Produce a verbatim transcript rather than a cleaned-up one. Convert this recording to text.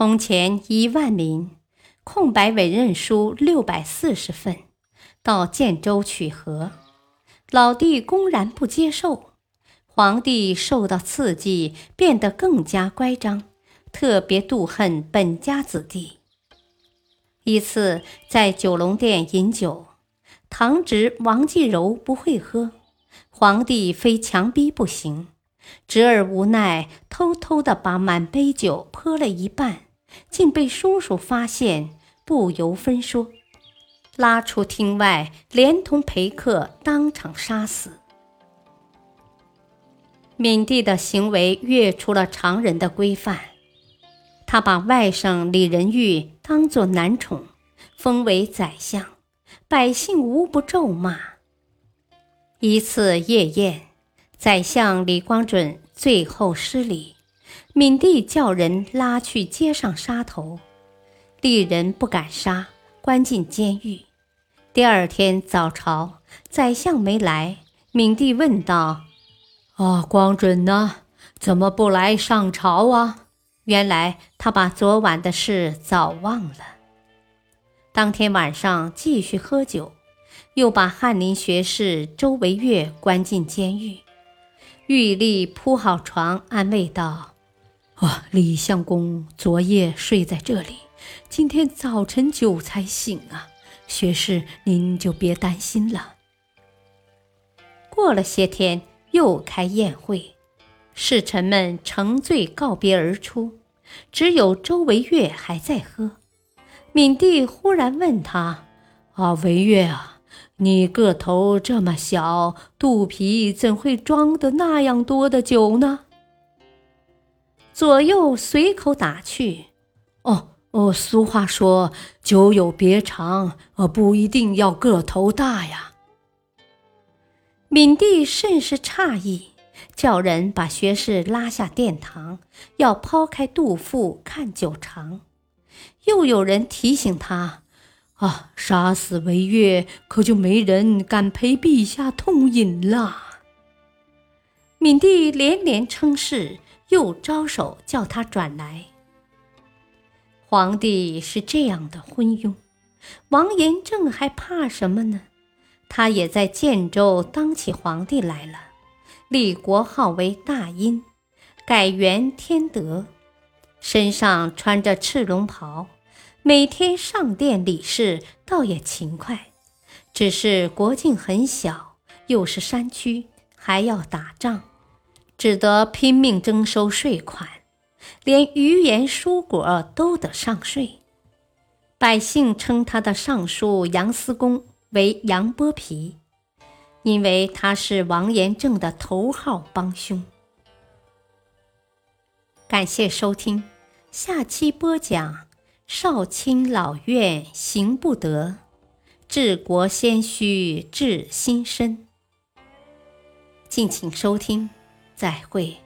铜钱一万名，空白委任书六百四十份，到建州取和。老弟公然不接受，皇帝受到刺激，变得更加乖张，特别妒恨本家子弟。一次在九龙殿饮酒，堂侄王继柔不会喝，皇帝非强逼不行，侄儿无奈，偷偷地把满杯酒泼了一半，竟被叔叔发现，不由分说，拉出厅外，连同陪客当场杀死。闵帝的行为越出了常人的规范，他把外甥李仁玉当作男宠，封为宰相，百姓无不咒骂。一次夜宴，宰相李光准最后失礼，闵帝叫人拉去街上杀头，丽人不敢杀，关进监狱。第二天早朝，宰相没来，闵帝问道：“啊，光准呢？怎么不来上朝啊？”原来他把昨晚的事早忘了。当天晚上继续喝酒，又把翰林学士周维岳关进监狱。玉立铺好床，安慰道：“啊，李相公昨夜睡在这里，今天早晨九才醒啊，学士您就别担心了。”过了些天，又开宴会，侍臣们乘醉告别而出，只有周维岳还在喝。闵帝忽然问他：“啊，维岳啊，你个头这么小，肚皮怎会装得那样多的酒呢？”左右随口打趣：“哦哦，俗话说酒有别长，呃，不一定要个头大呀。”闵帝甚是诧异，叫人把学士拉下殿堂，要抛开肚腹看酒尝。又有人提醒他：“啊，杀死韦岳，可就没人敢陪陛下痛饮了。”闵帝连连称是，又招手叫他转来。皇帝是这样的昏庸，王延政还怕什么呢？他也在建州当起皇帝来了，立国号为大殷，改元天德，身上穿着赤龙袍，每天上殿理事，倒也勤快。只是国境很小，又是山区，还要打仗，只得拼命征收税款，连鱼盐蔬果都得上税。百姓称他的尚书杨司公为杨剥皮，因为他是王延政的头号帮凶。感谢收听，下期播讲少卿老院行不得，治国先须治心身。敬请收听，再会。